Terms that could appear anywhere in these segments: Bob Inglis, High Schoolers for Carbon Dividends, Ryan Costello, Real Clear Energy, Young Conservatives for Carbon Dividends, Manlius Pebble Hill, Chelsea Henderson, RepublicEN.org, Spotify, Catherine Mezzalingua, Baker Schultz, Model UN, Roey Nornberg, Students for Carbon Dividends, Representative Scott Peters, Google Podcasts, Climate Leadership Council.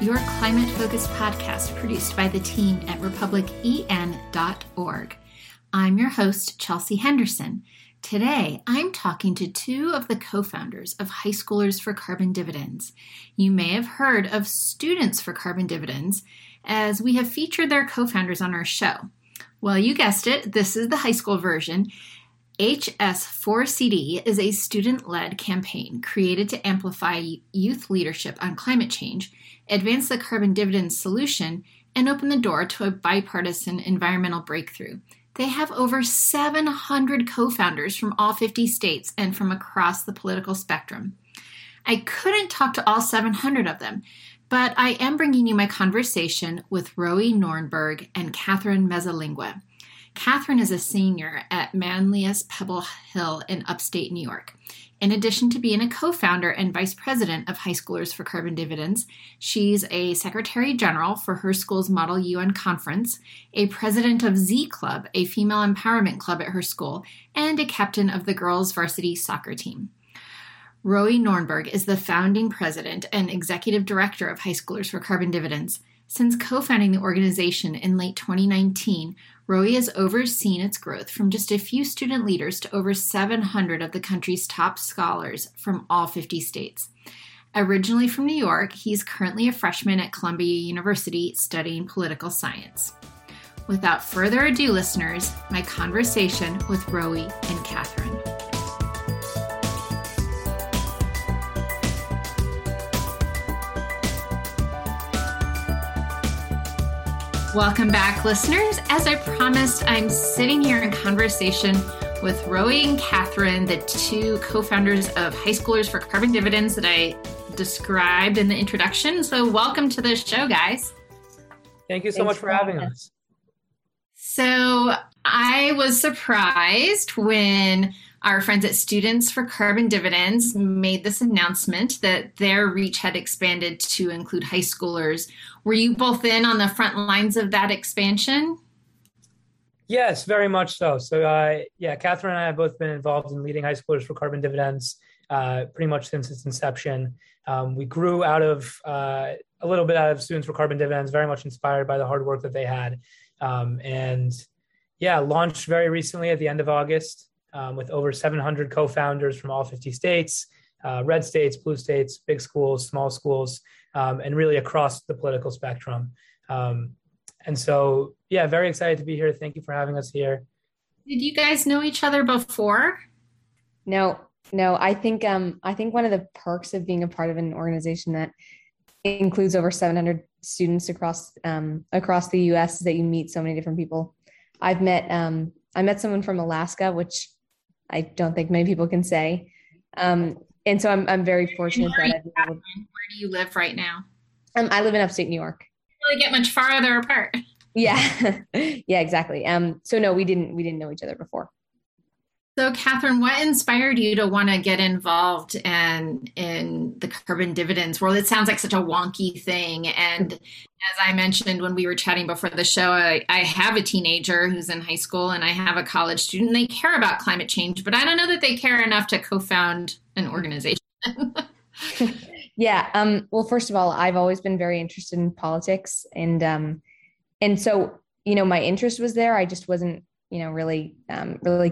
your climate-focused podcast produced by the team at RepublicEN.org. I'm your host, Chelsea Henderson. Today, I'm talking to two of the co-founders of High Schoolers for Carbon Dividends. You may have heard of Students for Carbon Dividends, as we have featured their co-founders on our show. Well, you guessed it, this is the high school version. HS4CD is a student-led campaign created to amplify youth leadership on climate change, advance the carbon dividend solution, and open the door to a bipartisan environmental breakthrough. They have over 700 co-founders from all 50 states and from across the political spectrum. I couldn't talk to all 700 of them, but I am bringing you my conversation with Roey Nornberg and Catherine Mezzalingua. Catherine is a senior at Manlius Pebble Hill in upstate New York. In addition to being a co-founder and vice president of High Schoolers for Carbon Dividends, she's a secretary general for her school's Model UN conference, a president of Z Club, a female empowerment club at her school, and a captain of the girls' varsity soccer team. Roey Nornberg is the founding president and executive director of High Schoolers for Carbon Dividends. Since co-founding the organization in late 2019, Roey has overseen its growth from just a few student leaders to over 700 of the country's top scholars from all 50 states. Originally from New York, he's currently a freshman at Columbia University studying political science. Without further ado, listeners, my conversation with Roey and Catherine. Welcome back, listeners. As I promised, I'm sitting here in conversation with Roey and Catherine, the two co-founders of High Schoolers for Carbon Dividends that I described in the introduction. So welcome to the show, guys. Thank you so much for having us. So I was surprised when our friends at Students for Carbon Dividends made this announcement that their reach had expanded to include high schoolers. Were you both in on the front lines of that expansion? Yes, very much so. So Catherine and I have both been involved in leading High Schoolers for Carbon Dividends pretty much since its inception. We grew out of a little bit out of Students for Carbon Dividends, very much inspired by the hard work that they had. Launched very recently at the end of August. With over 700 co-founders from all 50 states, red states, blue states, big schools, small schools, and really across the political spectrum. Very excited to be here. Thank you for having us here. Did you guys know each other before? No. I think one of the perks of being a part of an organization that includes over 700 students across the U.S. is that you meet so many different people. I met someone from Alaska, which I don't think many people can say. And so I'm very fortunate that I've been able to... Where do you live right now? I live in upstate New York. You really get much farther apart. Yeah. Yeah, exactly. So no, we didn't know each other before. So Catherine, what inspired you to want to get involved in the carbon dividends world? It sounds like such a wonky thing. And as I mentioned, when we were chatting before the show, I have a teenager who's in high school and I have a college student. They care about climate change, but I don't know that they care enough to co-found an organization. Yeah. Well, first of all, I've always been very interested in politics. And so, you know, my interest was there. I just wasn't, really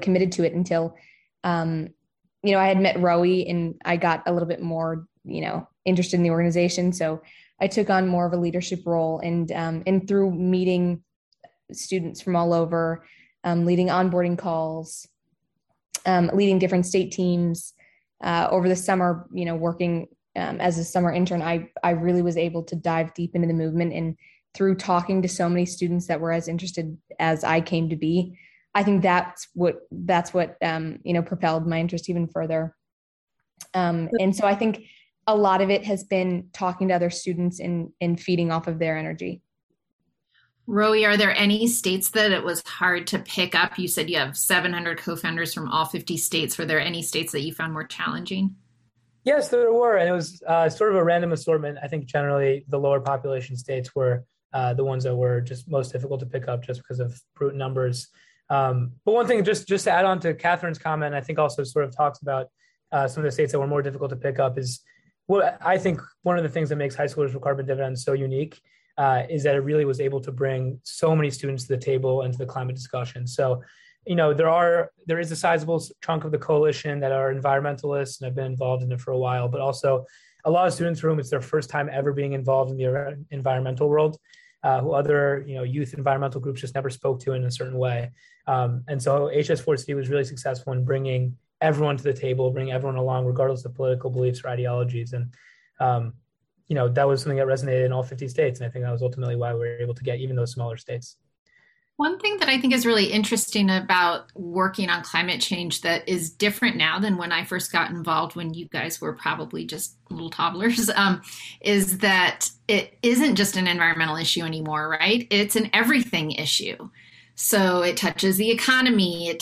committed to it until, I had met Roey and I got a little bit more, interested in the organization. So I took on more of a leadership role and through meeting students from all over, leading onboarding calls, leading different state teams, over the summer, working, as a summer intern, I really was able to dive deep into the movement, and through talking to so many students that were as interested as I came to be, I think that's what propelled my interest even further. And so I think a lot of it has been talking to other students and feeding off of their energy. Roey, are there any states that it was hard to pick up? You said you have 700 co-founders from all 50 states. Were there any states that you found more challenging? Yes, there were. And it was sort of a random assortment. I think generally the lower population states were the ones that were just most difficult to pick up just because of brute numbers. But one thing, just to add on to Catherine's comment, I think also sort of talks about some of the states that were more difficult to pick up is, well, I think one of the things that makes High Schoolers for Carbon Dividends so unique is that it really was able to bring so many students to the table and to the climate discussion. So, you know, there is a sizable chunk of the coalition that are environmentalists and have been involved in it for a while, but also a lot of students for whom it's their first time ever being involved in the environmental world, who other, you know, youth environmental groups just never spoke to in a certain way. And so HS4C was really successful in bringing everyone to the table, bringing everyone along, regardless of political beliefs or ideologies. And, you know, that was something that resonated in all 50 states. And I think that was ultimately why we were able to get even those smaller states. One thing that I think is really interesting about working on climate change that is different now than when I first got involved, when you guys were probably just little toddlers, is that it isn't just an environmental issue anymore, right? It's an everything issue. So it touches the economy.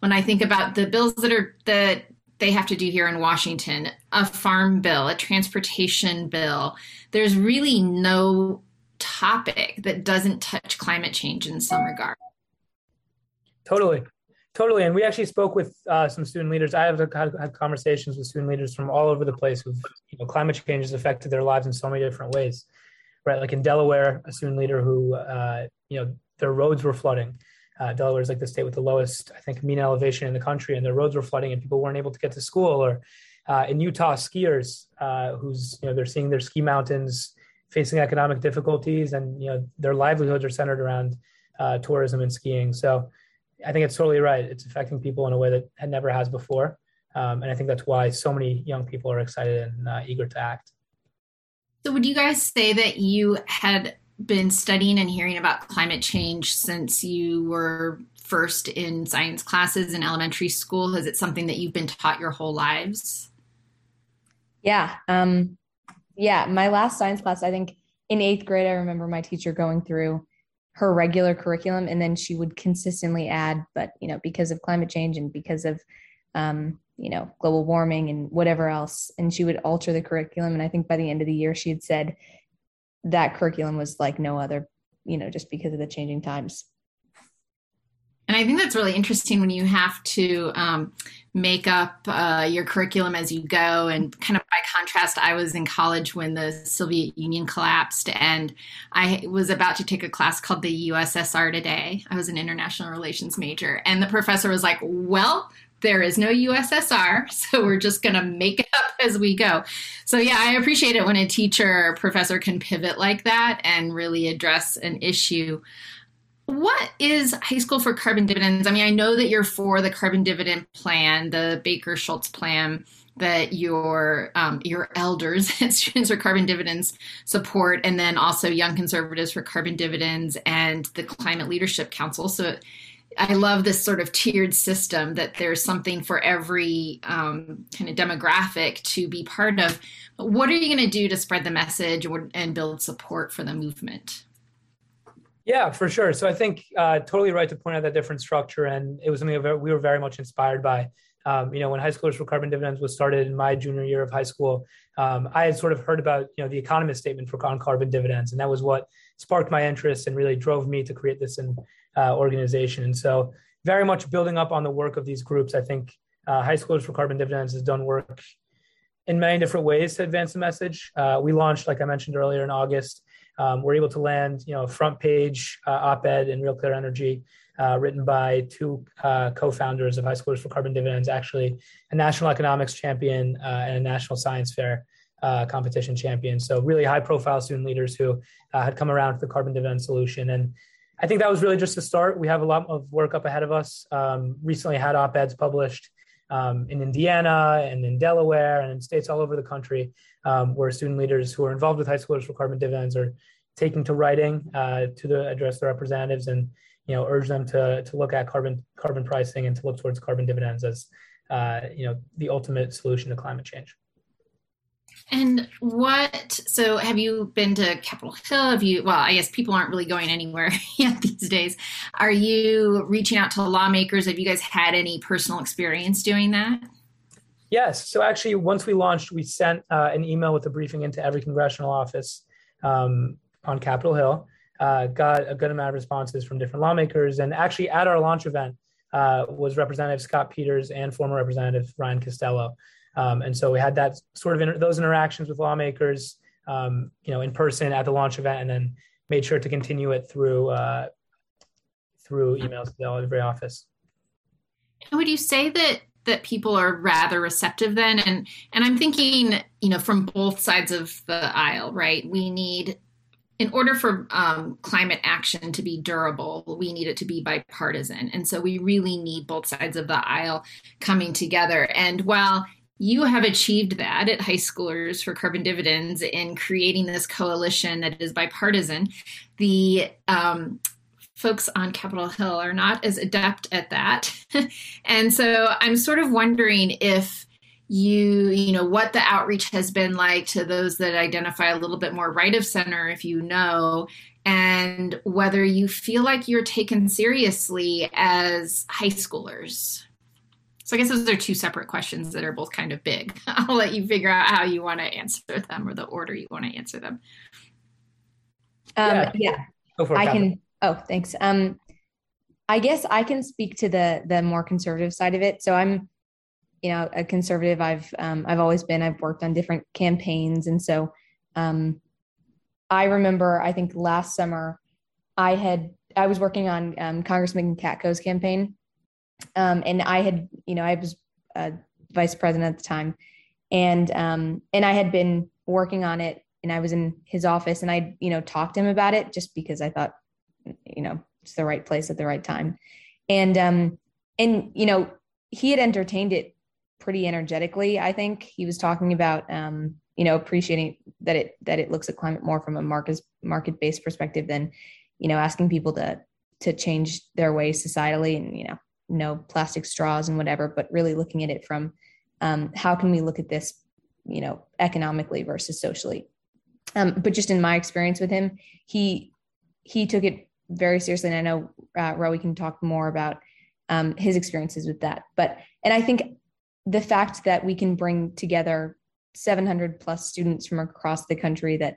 When I think about the bills that they have to do here in Washington, a farm bill, a transportation bill, there's really no topic that doesn't touch climate change in some regard. Totally. And we actually spoke with some student leaders. I have had conversations with student leaders from all over the place who've, you know, climate change has affected their lives in so many different ways, right? Like in Delaware, a student leader who, their roads were flooding. Delaware is like the state with the lowest, I think, mean elevation in the country, and their roads were flooding and people weren't able to get to school. Or in Utah, skiers they're seeing their ski mountains facing economic difficulties, and, you know, their livelihoods are centered around tourism and skiing. So I think it's totally right. It's affecting people in a way that it never has before. And I think that's why so many young people are excited and eager to act. So would you guys say that you had been studying and hearing about climate change since you were first in science classes in elementary school? Is it something that you've been taught your whole lives? Yeah. My last science class, I think in 8th grade, I remember my teacher going through her regular curriculum, and then she would consistently add, but, you know, because of climate change and because of, global warming and whatever else. And she would alter the curriculum. And I think by the end of the year, she had said that curriculum was like no other, you know, just because of the changing times. And I think that's really interesting when you have to make up your curriculum as you go. And kind of by contrast, I was in college when the Soviet Union collapsed, and I was about to take a class called the USSR Today. I was an international relations major, and the professor was like, well, there is no USSR, so we're just going to make it up as we go. So yeah, I appreciate it when a teacher or professor can pivot like that and really address an issue. What is High School for Carbon Dividends? I mean, I know that you're for the carbon dividend plan, the Baker Schultz plan that your elders at Students for Carbon Dividends support, and then also Young Conservatives for Carbon Dividends and the Climate Leadership Council. So I love this sort of tiered system that there's something for every kind of demographic to be part of. But what are you going to do to spread the message and build support for the movement? Yeah, for sure. So I think totally right to point out that different structure. And it was something that we were very much inspired by. When High Schoolers for Carbon Dividends was started in my junior year of high school, I had sort of heard about, you know, the Economist statement on carbon dividends. And that was what sparked my interest and really drove me to create this organization. And so very much building up on the work of these groups, I think High Schoolers for Carbon Dividends has done work in many different ways to advance the message. We launched, like I mentioned earlier, in August. We're able to land, you know, a front page op-ed in Real Clear Energy written by two co-founders of High Schoolers for Carbon Dividends, actually a national economics champion and a national science fair competition champion. So really high profile student leaders who had come around for the carbon dividend solution. And I think that was really just the start. We have a lot of work up ahead of us. Recently had op-eds published in Indiana and in Delaware and in states all over the country where student leaders who are involved with High Schoolers for Carbon Dividends are taking to writing to address their representatives and, you know, urge them to look at carbon pricing and to look towards carbon dividends as, the ultimate solution to climate change. And so have you been to Capitol Hill? Well, I guess people aren't really going anywhere yet these days. Are you reaching out to lawmakers? Have you guys had any personal experience doing that? Yes. So actually, once we launched, we sent an email with a briefing into every congressional office on Capitol Hill, got a good amount of responses from different lawmakers. And actually at our launch event was Representative Scott Peters and former Representative Ryan Costello. And so we had that sort of those interactions with lawmakers, in person at the launch event, and then made sure to continue it through emails to every office. And would you say that people are rather receptive then? And I'm thinking, from both sides of the aisle, right? We need, in order for climate action to be durable, we need it to be bipartisan. And so we really need both sides of the aisle coming together. And while you have achieved that at High Schoolers for Carbon Dividends in creating this coalition that is bipartisan, the folks on Capitol Hill are not as adept at that. And so I'm sort of wondering if you what the outreach has been like to those that identify a little bit more right of center, and whether you feel like you're taken seriously as high schoolers. So I guess those are two separate questions that are both kind of big. I'll let you figure out how you want to answer them or the order you want to answer them. Yeah. Go for it, Catherine. Thanks. I guess I can speak to the more conservative side of it. So I'm, a conservative. I've always been. I've worked on different campaigns, and so I remember. I think last summer, I was working on Congressman Katko's campaign. And I had, I was vice president at the time, and I had been working on it, and I was in his office, and I, talked to him about it just because I thought, it's the right place at the right time. And he had entertained it pretty energetically. I think he was talking about, appreciating that it looks at climate more from a market-based perspective than, asking people to change their ways societally and, no plastic straws and whatever, but really looking at it from how can we look at this, economically versus socially. But just in my experience with him, he took it very seriously. And I know Roey can talk more about his experiences with that. And I think the fact that we can bring together 700 plus students from across the country that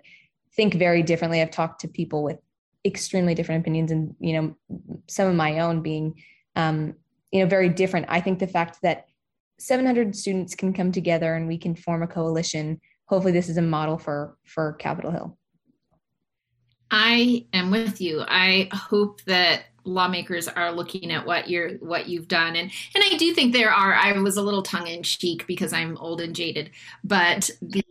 think very differently. I've talked to people with extremely different opinions and, some of my own being very different. I think the fact that 700 students can come together and we can form a coalition. Hopefully this is a model for Capitol Hill. I am with you. I hope that lawmakers are looking at what you've done. And I do think I was a little tongue in cheek because I'm old and jaded, but the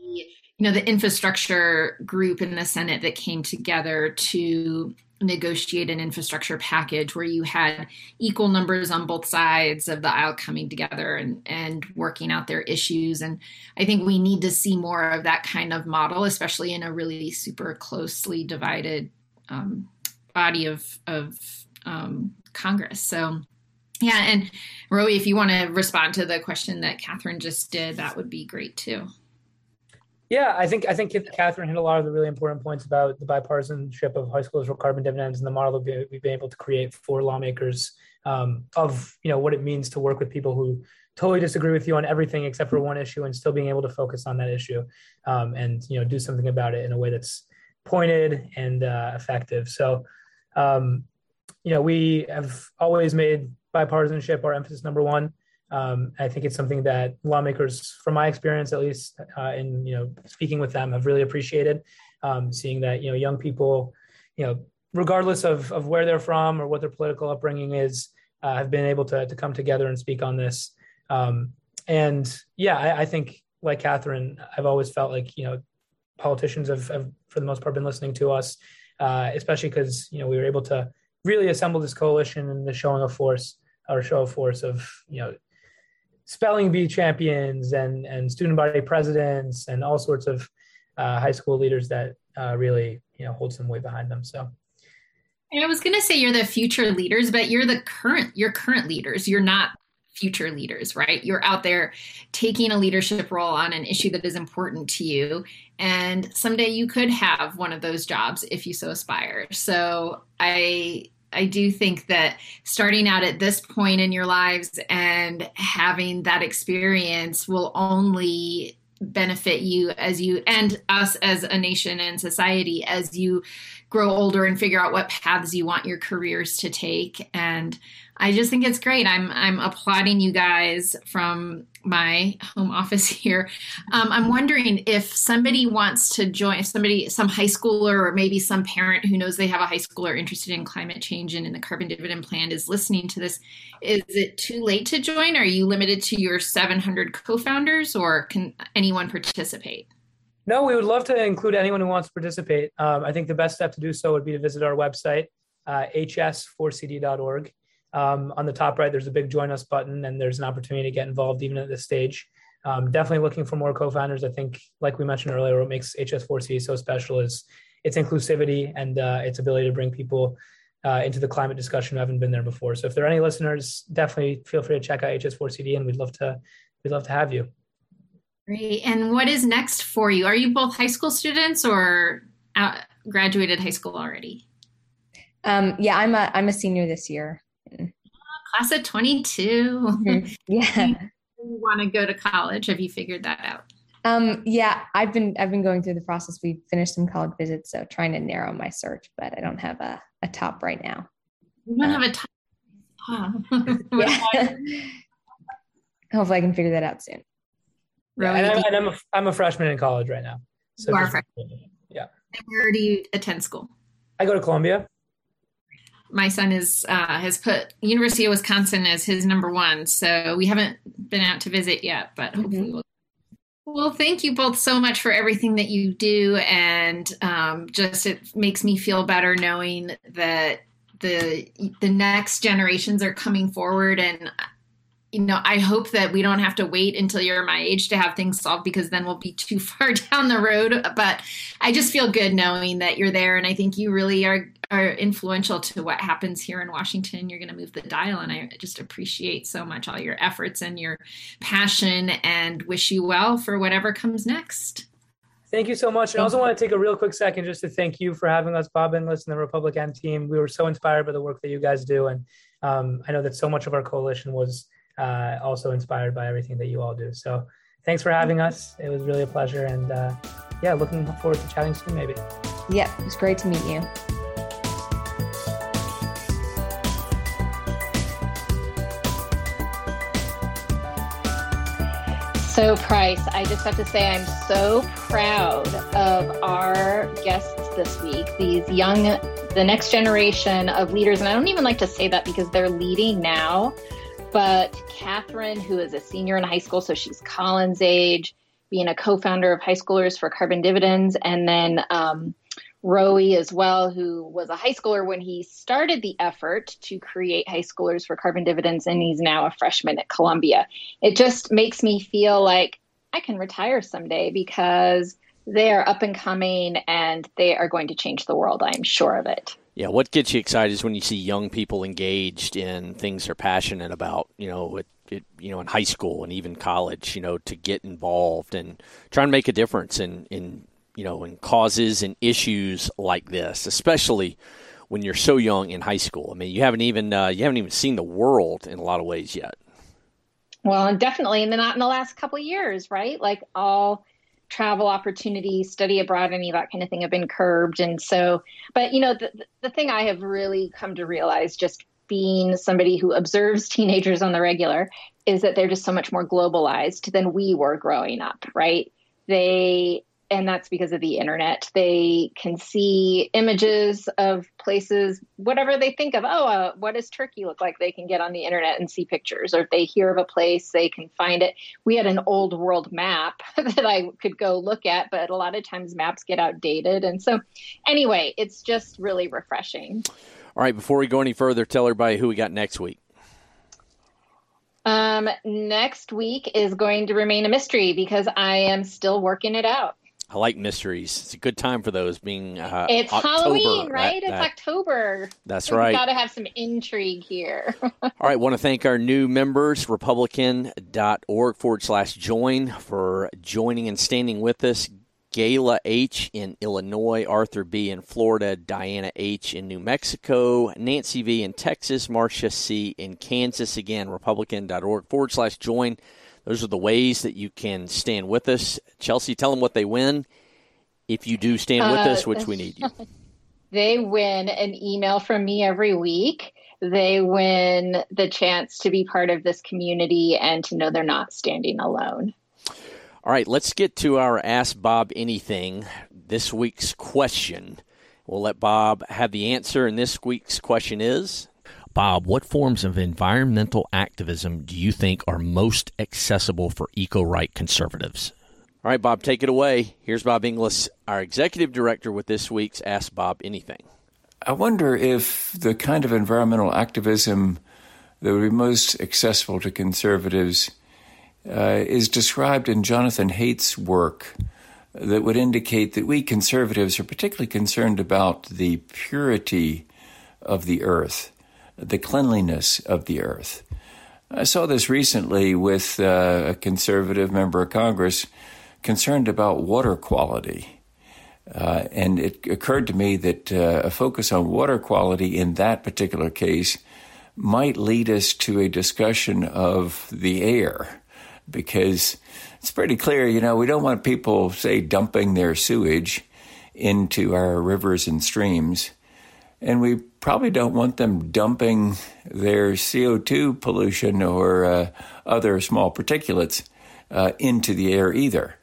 infrastructure group in the Senate that came together to negotiate an infrastructure package where you had equal numbers on both sides of the aisle coming together and working out their issues. And I think we need to see more of that kind of model, especially in a really super closely divided body of Congress. So yeah. And Roey, if you want to respond to the question that Catherine just did, that would be great too. Yeah, I think Catherine hit a lot of the really important points about the bipartisanship of High Schoolers for Carbon Dividends and the model that we've been able to create for lawmakers of what it means to work with people who totally disagree with you on everything except for one issue and still being able to focus on that issue and do something about it in a way that's pointed and effective. So, we have always made bipartisanship our emphasis number one. I think it's something that lawmakers, from my experience, at least in speaking with them, have really appreciated, seeing that, young people, regardless of where they're from or what their political upbringing is, have been able to come together and speak on this. I think, like Catherine, I've always felt like, politicians have for the most part been listening to us, especially because, we were able to really assemble this coalition and the show of force of, spelling bee champions and student body presidents and all sorts of high school leaders that really, hold some weight behind them. So. And I was going to say you're the future leaders, but you're current leaders. You're not future leaders, right? You're out there taking a leadership role on an issue that is important to you. And someday you could have one of those jobs if you so aspire. So I do think that starting out at this point in your lives and having that experience will only benefit you as you and us as a nation and society as you grow older and figure out what paths you want your careers to take. And I just think it's great. I'm applauding you guys from my home office here. I'm wondering if somebody wants to join, some high schooler or maybe some parent who knows they have a high schooler interested in climate change and in the carbon dividend plan is listening to this. Is it too late to join? Are you limited to your 700 co-founders, or can anyone participate? No, we would love to include anyone who wants to participate. I think the best step to do so would be to visit our website, hs4cd.org. On the top right, there's a big join us button, and there's an opportunity to get involved even at this stage. Definitely looking for more co-founders. I think, like we mentioned earlier, what makes HS4C so special is its inclusivity and its ability to bring people into the climate discussion who haven't been there before. So if there are any listeners, definitely feel free to check out HS4CD, and we'd love to have you. Great. And what is next for you? Are you both high school students or graduated high school already? Yeah, I'm a senior this year. Class of 22. Mm-hmm. Yeah. You want to go to college? Have you figured that out? Yeah, I've been going through the process. We finished some college visits, so trying to narrow my search, but I don't have a top right now. You don't have a top. Oh. Yeah. Hopefully I can figure that out soon. Really? Yeah, and I'm a freshman in college right now. So you are a freshman. Yeah. And where do you attend school? I go to Columbia. My son has put University of Wisconsin as his number one, so we haven't been out to visit yet, but hopefully we'll. Well, thank you both so much for everything that you do, and just it makes me feel better knowing that the next generations are coming forward, and you know, I hope that we don't have to wait until you're my age to have things solved, because then we'll be too far down the road. But I just feel good knowing that you're there. And I think you really are influential to what happens here in Washington. You're going to move the dial. And I just appreciate so much all your efforts and your passion, and wish you well for whatever comes next. Thank you so much. And I also want to take a real quick second just to thank you for having us, Bob Endless and the Republican team. We were so inspired by the work that you guys do. And I know that so much of our coalition was also inspired by everything that you all do. So thanks for having us. It was really a pleasure. And yeah, looking forward to chatting soon, maybe. Yeah, it was great to meet you. So Price, I just have to say I'm so proud of our guests this week, the next generation of leaders. And I don't even like to say that because they're leading now. But Catherine, who is a senior in high school, so she's Colin's age, being a co-founder of High Schoolers for Carbon Dividends, and then Roey as well, who was a high schooler when he started the effort to create High Schoolers for Carbon Dividends, and he's now a freshman at Columbia. It just makes me feel like I can retire someday, because they are up and coming, and they are going to change the world. I'm sure of it. Yeah, what gets you excited is when you see young people engaged in things they're passionate about, you know, in high school and even college, you know, to get involved and try and make a difference in causes and issues like this, especially when you're so young in high school. I mean, you haven't even seen the world in a lot of ways yet. Well, and definitely not in the last couple of years, right? Like all travel opportunities, study abroad, any of that kind of thing have been curbed. And so, but you know, the thing I have really come to realize, just being somebody who observes teenagers on the regular, is that they're just so much more globalized than we were growing up, right? And that's because of the internet. They can see images of places, whatever they think of. What does Turkey look like? They can get on the internet and see pictures. Or if they hear of a place, they can find it. We had an old world map that I could go look at, but a lot of times maps get outdated. And so anyway, it's just really refreshing. All right, before we go any further, tell everybody who we got next week. Next week is going to remain a mystery because I am still working it out. I like mysteries. It's a good time for those, being it's October, Halloween, right? It's October. That's right. We've got to have some intrigue here. All right. Want to thank our new members, RepublicEN.org/join, for joining and standing with us. Gayla H. in Illinois, Arthur B. in Florida, Diana H. in New Mexico, Nancy V. in Texas, Marcia C. in Kansas. Again, RepublicEN.org/join. Those are the ways that you can stand with us. Chelsea, tell them what they win if you do stand with us, which we need you. They win an email from me every week. They win the chance to be part of this community and to know they're not standing alone. All right, let's get to our Ask Bob Anything, this week's question. We'll let Bob have the answer, and this week's question is... Bob, what forms of environmental activism do you think are most accessible for eco-right conservatives? All right, Bob, take it away. Here's Bob Inglis, our executive director, with this week's Ask Bob Anything. I wonder if the kind of environmental activism that would be most accessible to conservatives is described in Jonathan Haidt's work that would indicate that we conservatives are particularly concerned about the purity of the earth, the cleanliness of the earth. I saw this recently with a conservative member of Congress concerned about water quality. And it occurred to me that a focus on water quality in that particular case might lead us to a discussion of the air, because it's pretty clear, you know, we don't want people, say, dumping their sewage into our rivers and streams. And we probably don't want them dumping their CO2 pollution or other small particulates into the air either.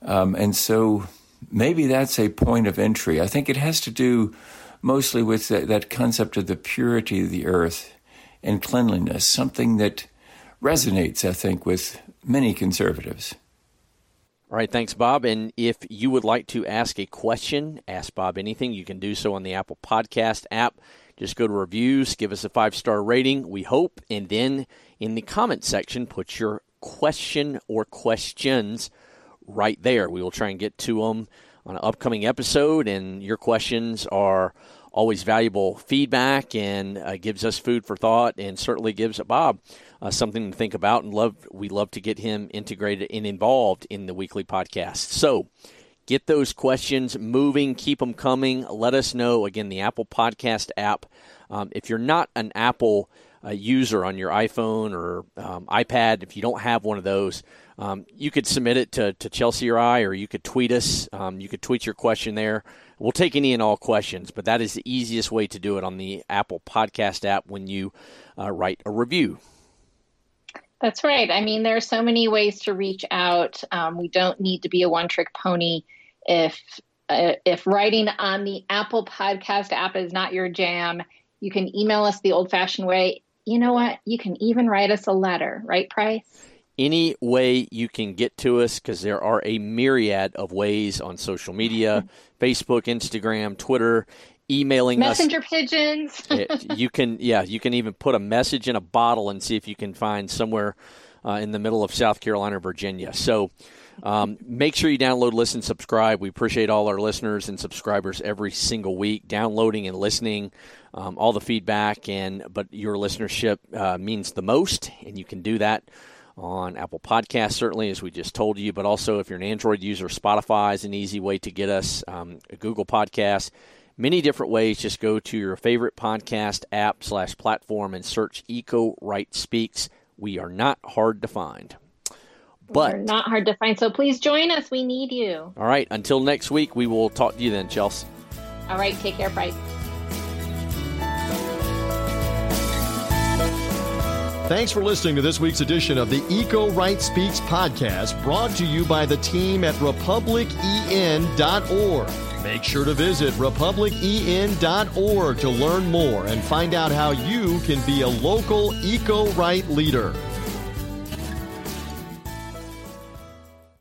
And so maybe that's a point of entry. I think it has to do mostly with that concept of the purity of the earth and cleanliness, something that resonates, I think, with many conservatives. All right, thanks, Bob. And if you would like to ask a question, Ask Bob Anything, you can do so on the Apple Podcast app. Just go to reviews, give us a 5-star rating, we hope, and then in the comment section, put your question or questions right there. We will try and get to them on an upcoming episode, and your questions are always valuable feedback and gives us food for thought, and certainly gives Bob something to think about, and we love to get him integrated and involved in the weekly podcast. So get those questions moving, keep them coming. Let us know. Again, the Apple Podcast app. If you're not an Apple user on your iPhone or iPad, if you don't have one of those, you could submit it to Chelsea or I, or you could tweet us. You could tweet your question there. We'll take any and all questions, but that is the easiest way to do it on the Apple Podcast app when you write a review. That's right. I mean, there are so many ways to reach out. We don't need to be a one-trick pony. If writing on the Apple Podcast app is not your jam, you can email us the old-fashioned way. You know what? You can even write us a letter, right, Price? Any way you can get to us, because there are a myriad of ways on social media, Facebook, Instagram, Twitter, emailing messenger us. Messenger pigeons. You can even put a message in a bottle and see if you can find somewhere in the middle of South Carolina or Virginia. So make sure you download, listen, subscribe. We appreciate all our listeners and subscribers every single week, downloading and listening, all the feedback, but your listenership means the most, and you can do that on Apple Podcasts, certainly, as we just told you, but also if you're an Android user, Spotify is an easy way to get us, Google Podcasts, many different ways. Just go to your favorite podcast app /platform and search Eco Right Speaks. We are not hard to find. But we're not hard to find, so please join us. We need you. All right, until next week, we will talk to you then, Chelsea. All right, take care, Bryce. Thanks for listening to this week's edition of the Eco Right Speaks podcast, brought to you by the team at RepublicEN.org. Make sure to visit RepublicEN.org to learn more and find out how you can be a local Eco Right leader.